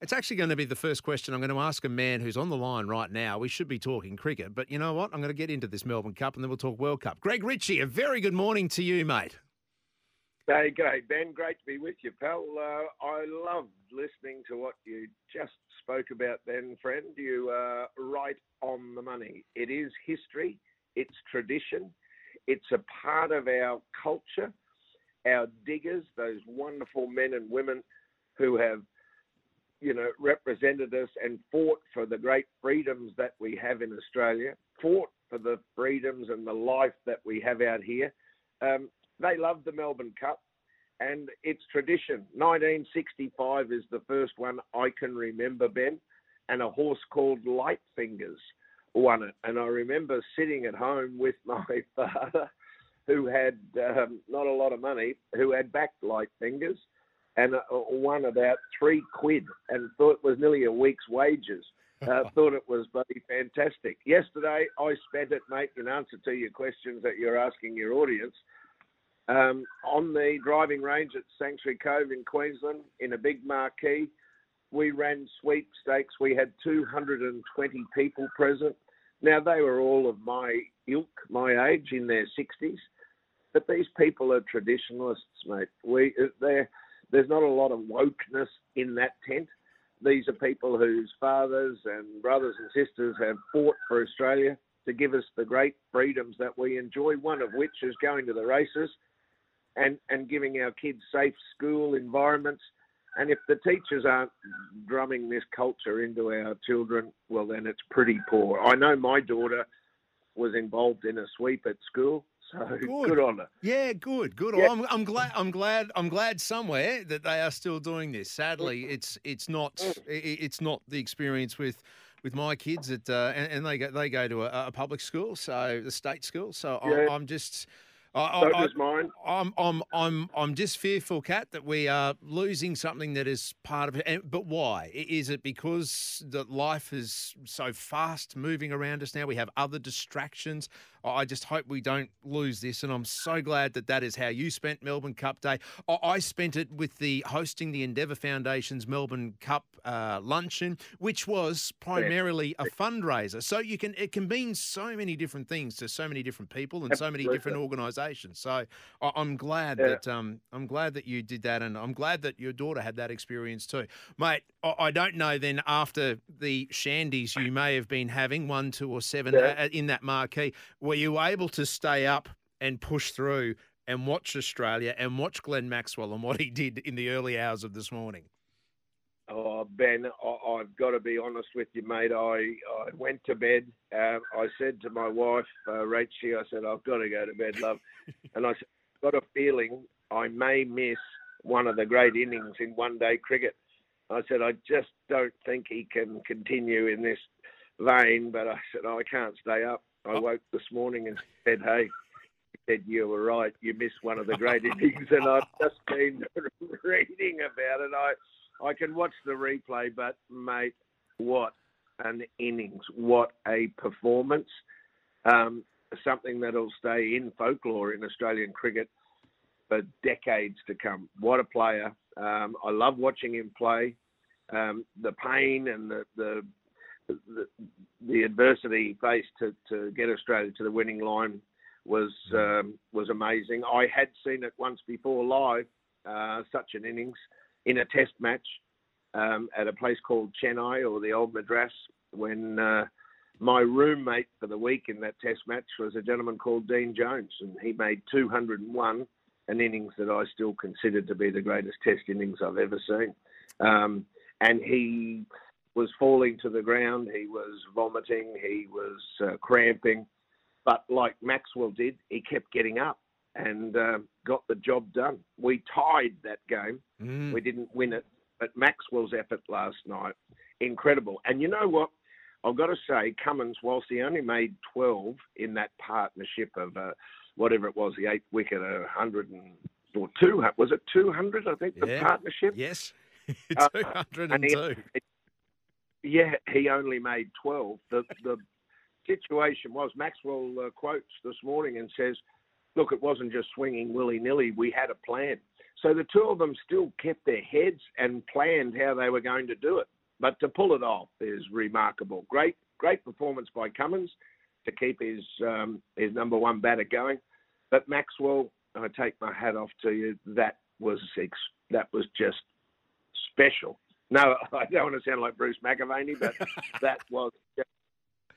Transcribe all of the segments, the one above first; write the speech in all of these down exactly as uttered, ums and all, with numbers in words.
It's actually going to be the first question I'm going to ask a man who's on the line right now. We should be talking cricket, but you know what? I'm going to get into this Melbourne Cup and then we'll talk World Cup. Greg Ritchie, a very good morning to you, mate. Hey, g'day, Ben. Great to be with you, pal. Uh, I loved listening to what you just spoke about then, friend. You are right on the money. It is history. It's tradition. It's a part of our culture. Our diggers, those wonderful men and women who have you know, represented us and fought for the great freedoms that we have in Australia, fought for the freedoms and the life that we have out here. Um, they love the Melbourne Cup and its tradition. nineteen sixty-five is the first one I can remember, Ben, and a horse called Lightfingers won it. And I remember sitting at home with my father, who had um, not a lot of money, who had backed Lightfingers, and won about three quid and thought it was nearly a week's wages. Uh, thought it was bloody fantastic. Yesterday, I spent it, mate, in answer to your questions that you're asking your audience, um, on the driving range at Sanctuary Cove in Queensland in a big marquee. We ran sweepstakes. We had two hundred twenty people present. Now, they were all of my ilk, my age, in their sixties. But these people are traditionalists, mate. We, they're... There's not a lot of wokeness in that tent. These are people whose fathers and brothers and sisters have fought for Australia to give us the great freedoms that we enjoy, one of which is going to the races and, and giving our kids safe school environments. And if the teachers aren't drumming this culture into our children, well, then it's pretty poor. I know my daughter was involved in a sweep at school. So good. good on her. Yeah, good, good. Yeah. I'm, I'm glad. I'm glad. I'm glad somewhere that they are still doing this. Sadly, it's it's not it's not the experience with, with my kids at uh, and, and they go they go to a, a public school, so the state school. So yeah. I, I'm just. I, so I, does mine. I'm I'm I'm I'm just fearful, Kat, that we are losing something that is part of it. And, but why is it? Because the life is so fast moving around us now. We have other distractions. I just hope we don't lose this. And I'm so glad that that is how you spent Melbourne Cup Day. I, I spent it with the hosting the Endeavour Foundation's Melbourne Cup uh, luncheon, which was primarily a fundraiser. So you can it can mean so many different things to so many different people and so many different organisations. So I'm glad yeah. that um, I'm glad that you did that, and I'm glad that your daughter had that experience too, mate. I don't know. Then after the shandies you may have been having, one, two, or seven yeah. in that marquee, were you able to stay up and push through and watch Australia and watch Glenn Maxwell and what he did in the early hours of this morning? Oh, Ben, I, I've got to be honest with you, mate. I, I went to bed. Uh, I said to my wife, uh, Rachie, I said, I've got to go to bed, love. And I said, I've got a feeling I may miss one of the great innings in one-day cricket. I said, I just don't think he can continue in this vein. But I said, oh, I can't stay up. I woke this morning and said, hey. Said you were right. You missed one of the great innings, and I've just been reading about it. I, I can watch the replay, but mate, what an innings! What a performance! Um, something that'll stay in folklore in Australian cricket for decades to come. What a player! Um, I love watching him play. Um, the pain and the the the, the adversity he faced to, to get Australia to the winning line was um, was amazing. I had seen it once before live, uh, such an innings, in a test match um, at a place called Chennai, or the old Madras, when uh, my roommate for the week in that test match was a gentleman called Dean Jones, and he made two hundred and one, an innings that I still consider to be the greatest test innings I've ever seen. Um, and he was falling to the ground, he was vomiting, he was uh, cramping, but like Maxwell did, he kept getting up and uh, got the job done. We tied that game. Mm. We didn't win it, but Maxwell's effort last night, incredible. And you know what? I've got to say, Cummins, whilst he only made twelve in that partnership of uh, whatever it was, the eighth wicket, a hundred and or two was it two hundred? I think yeah. the partnership. Yes, two hundred and two. Yeah, he only made twelve. The the situation was, Maxwell uh, quotes this morning and says, look, it wasn't just swinging willy-nilly. We had a plan. So the two of them still kept their heads and planned how they were going to do it. But to pull it off is remarkable. Great, great performance by Cummins to keep his um, his number one batter going. But Maxwell, I take my hat off to you. That was ex- that was just special. No, I don't want to sound like Bruce McAvaney, but that was just,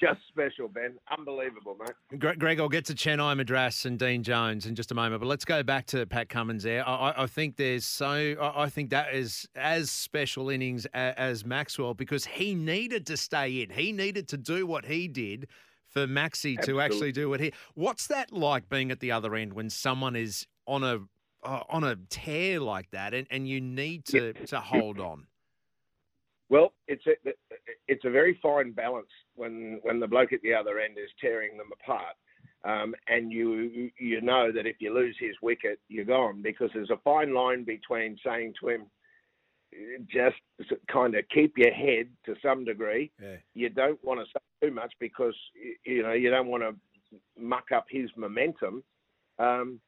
just special, Ben. Unbelievable, mate. Greg, I'll get to Chennai, Madras and Dean Jones in just a moment, but let's go back to Pat Cummins there. I, I think there's so I think that is as special innings as, as Maxwell, because he needed to stay in. He needed to do what he did for Maxie Absolutely. to actually do what he. What's that like, being at the other end when someone is on a uh, on a tear like that, and, and you need to, yeah. to hold on? Well, it's a, it's a very fine balance when, when the bloke at the other end is tearing them apart, um, and you you know that if you lose his wicket, you're gone, because there's a fine line between saying to him, just kind of keep your head to some degree. Yeah. You don't want to say too much because, you know, you don't want to muck up his momentum, um,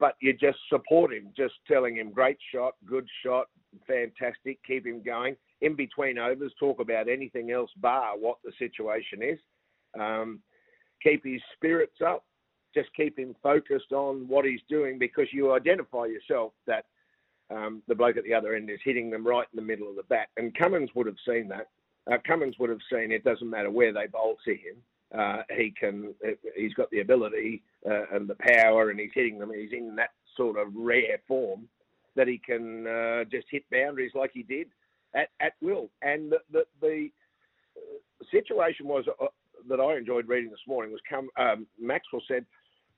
but you just support him, just telling him, great shot, good shot, fantastic, keep him going. In between overs, talk about anything else bar what the situation is. Um, keep his spirits up. Just keep him focused on what he's doing, because you identify yourself that um, the bloke at the other end is hitting them right in the middle of the bat. And Cummins would have seen that. Uh, Cummins would have seen it doesn't matter where they bowl to him. Uh, he can, he's got the ability uh, and the power, and he's hitting them. He's in that sort of rare form that he can uh, just hit boundaries like he did. At, at will. And the, the, the situation was uh, that I enjoyed reading this morning was come, um, Maxwell said,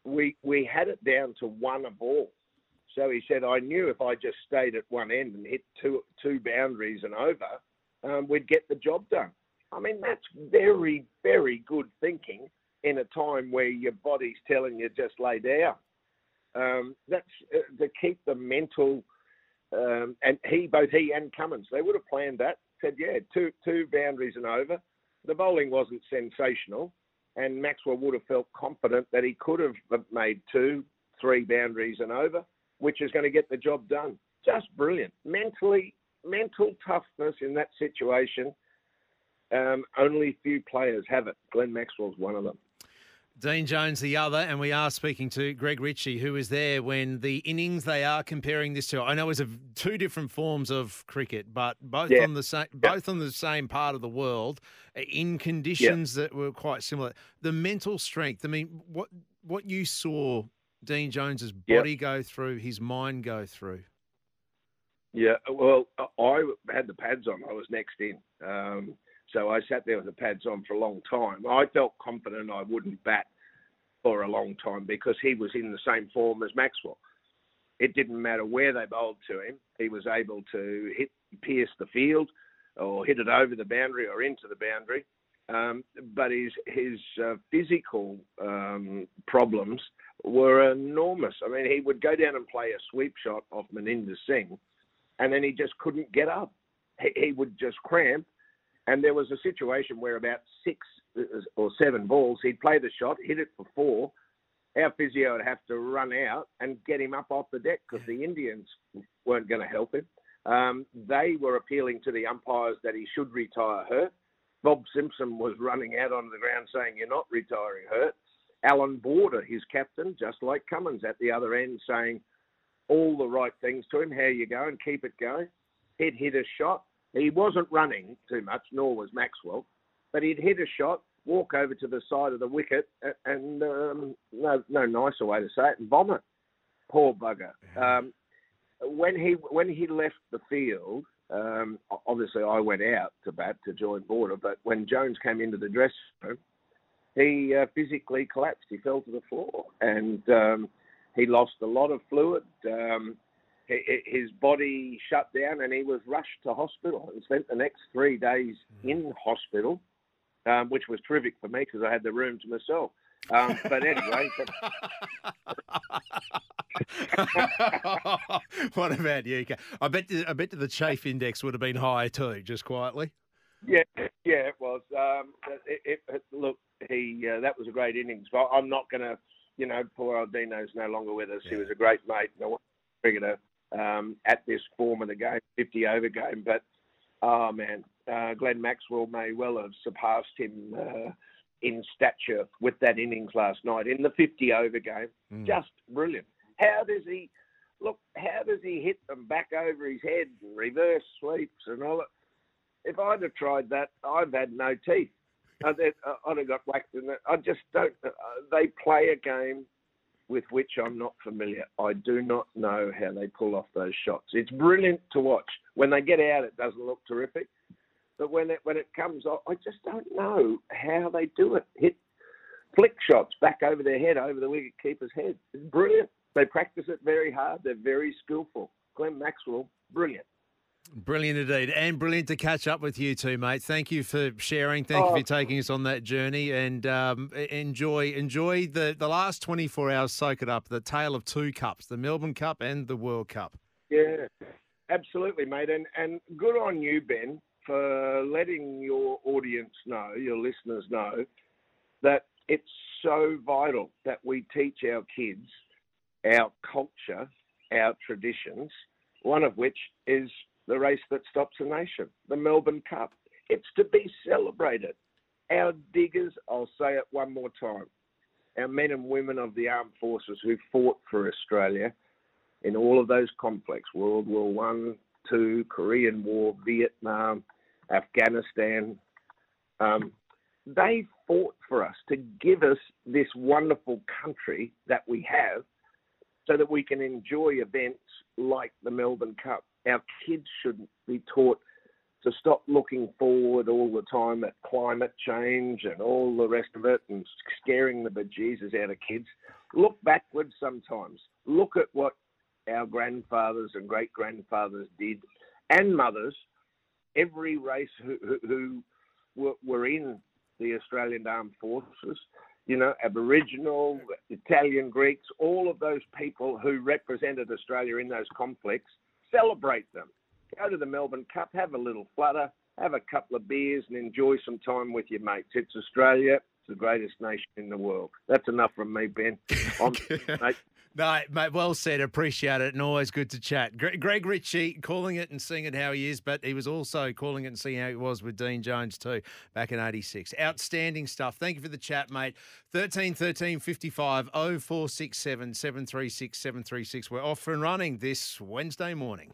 we we had it down to one a ball. So he said, I knew if I just stayed at one end and hit two two boundaries and over, um, we'd get the job done. I mean, that's very, very good thinking in a time where your body's telling you just lay down. Um, that's uh, to keep the mental... Um, and he, both he and Cummins, they would have planned that. Said, yeah, two two boundaries and over. The bowling wasn't sensational, and Maxwell would have felt confident that he could have made two, three boundaries and over, which is going to get the job done. Just brilliant. Mentally, mental toughness in that situation. Um, only few players have it. Glenn Maxwell's one of them. Dean Jones the other, and we are speaking to Greg Ritchie, who is there when the innings they are comparing this to. I know it's of two different forms of cricket, but both yeah. on the same, both yeah. on the same part of the world, in conditions yeah. that were quite similar. The mental strength. I mean, what what you saw Dean Jones's body yeah. go through, his mind go through. Yeah, well, I had the pads on. I was next in. Um, So I sat there with the pads on for a long time. I felt confident I wouldn't bat for a long time because he was in the same form as Maxwell. It didn't matter where they bowled to him. He was able to hit, pierce the field or hit it over the boundary or into the boundary. Um, but his, his uh, physical um, problems were enormous. I mean, he would go down and play a sweep shot off Maninder Singh, and then he just couldn't get up. He, he would just cramp. And there was a situation where about six or seven balls, he'd play the shot, hit it for four. Our physio would have to run out and get him up off the deck because the Indians weren't going to help him. Um, they were appealing to the umpires that he should retire hurt. Bob Simpson was running out onto the ground saying, you're not retiring hurt. Alan Border, his captain, just like Cummins at the other end, saying all the right things to him. How you going? Keep it going. He'd hit a shot. He wasn't running too much, nor was Maxwell, but he'd hit a shot, walk over to the side of the wicket, and um, no, no nicer way to say it, and vomit. Poor bugger. Um, when he when he left the field, um, obviously I went out to bat to join Border, but when Jones came into the dressing room, he uh, physically collapsed. He fell to the floor, and um, he lost a lot of fluid. Um, His body shut down, and he was rushed to hospital and spent the next three days in hospital, um, which was terrific for me because I had the room to myself. Um, but anyway. But... What about you? I bet, I bet the chafe index would have been high too, just quietly. Yeah, yeah, it was. Um, it, it, it, look, he uh, that was a great innings. But I'm not going to, you know, poor old Dino's no longer with us. Yeah. He was a great mate. And I want to bring it um, at this form of the game, fifty-over game. But, oh, man, uh, Glenn Maxwell may well have surpassed him uh, in stature with that innings last night in the fifty-over game. Mm. Just brilliant. How does he, look, how does he hit them back over his head and reverse sweeps and all that? If I'd have tried that, I've had no teeth. I'd have got whacked in that. I just don't. They play a game with which I'm not familiar. I do not know how they pull off those shots. It's brilliant to watch. When they get out, it doesn't look terrific. But when it when it comes off, I just don't know how they do it. Hit flick shots back over their head, over the wicketkeeper's head. It's brilliant. They practice it very hard. They're very skillful. Glenn Maxwell, brilliant. Brilliant indeed, and brilliant to catch up with you too, mate. Thank you for sharing. Thank oh. you for taking us on that journey, and um, enjoy enjoy the, the last twenty-four hours. Soak it up. The tale of two cups: the Melbourne Cup and the World Cup. Yeah, absolutely, mate. And and good on you, Ben, for letting your audience know, your listeners know, that it's so vital that we teach our kids our culture, our traditions. One of which is the race that stops a nation, the Melbourne Cup. It's to be celebrated. Our diggers, I'll say it one more time, our men and women of the armed forces who fought for Australia in all of those conflicts, World War One, Two, Korean War, Vietnam, Afghanistan, um, they fought for us to give us this wonderful country that we have so that we can enjoy events like the Melbourne Cup. Our kids shouldn't be taught to stop looking forward all the time at climate change and all the rest of it and scaring the bejesus out of kids. Look backwards sometimes. Look at what our grandfathers and great-grandfathers did, and mothers. Every race who, who, who were, were in the Australian Armed Forces, you know, Aboriginal, Italian, Greeks, all of those people who represented Australia in those conflicts, celebrate them. Go to the Melbourne Cup, have a little flutter, have a couple of beers and enjoy some time with your mates. It's Australia. It's the greatest nation in the world. That's enough from me, Ben. I'm, mate. No, mate, well said. Appreciate it, and always good to chat. Greg, Greg Ritchie calling it and seeing it how he is, but he was also calling it and seeing how he was with Dean Jones too back in eighty-six. Outstanding stuff. Thank you for the chat, mate. thirteen thirteen fifty-five oh four six seven seven three six seven three six. We're off and running this Wednesday morning.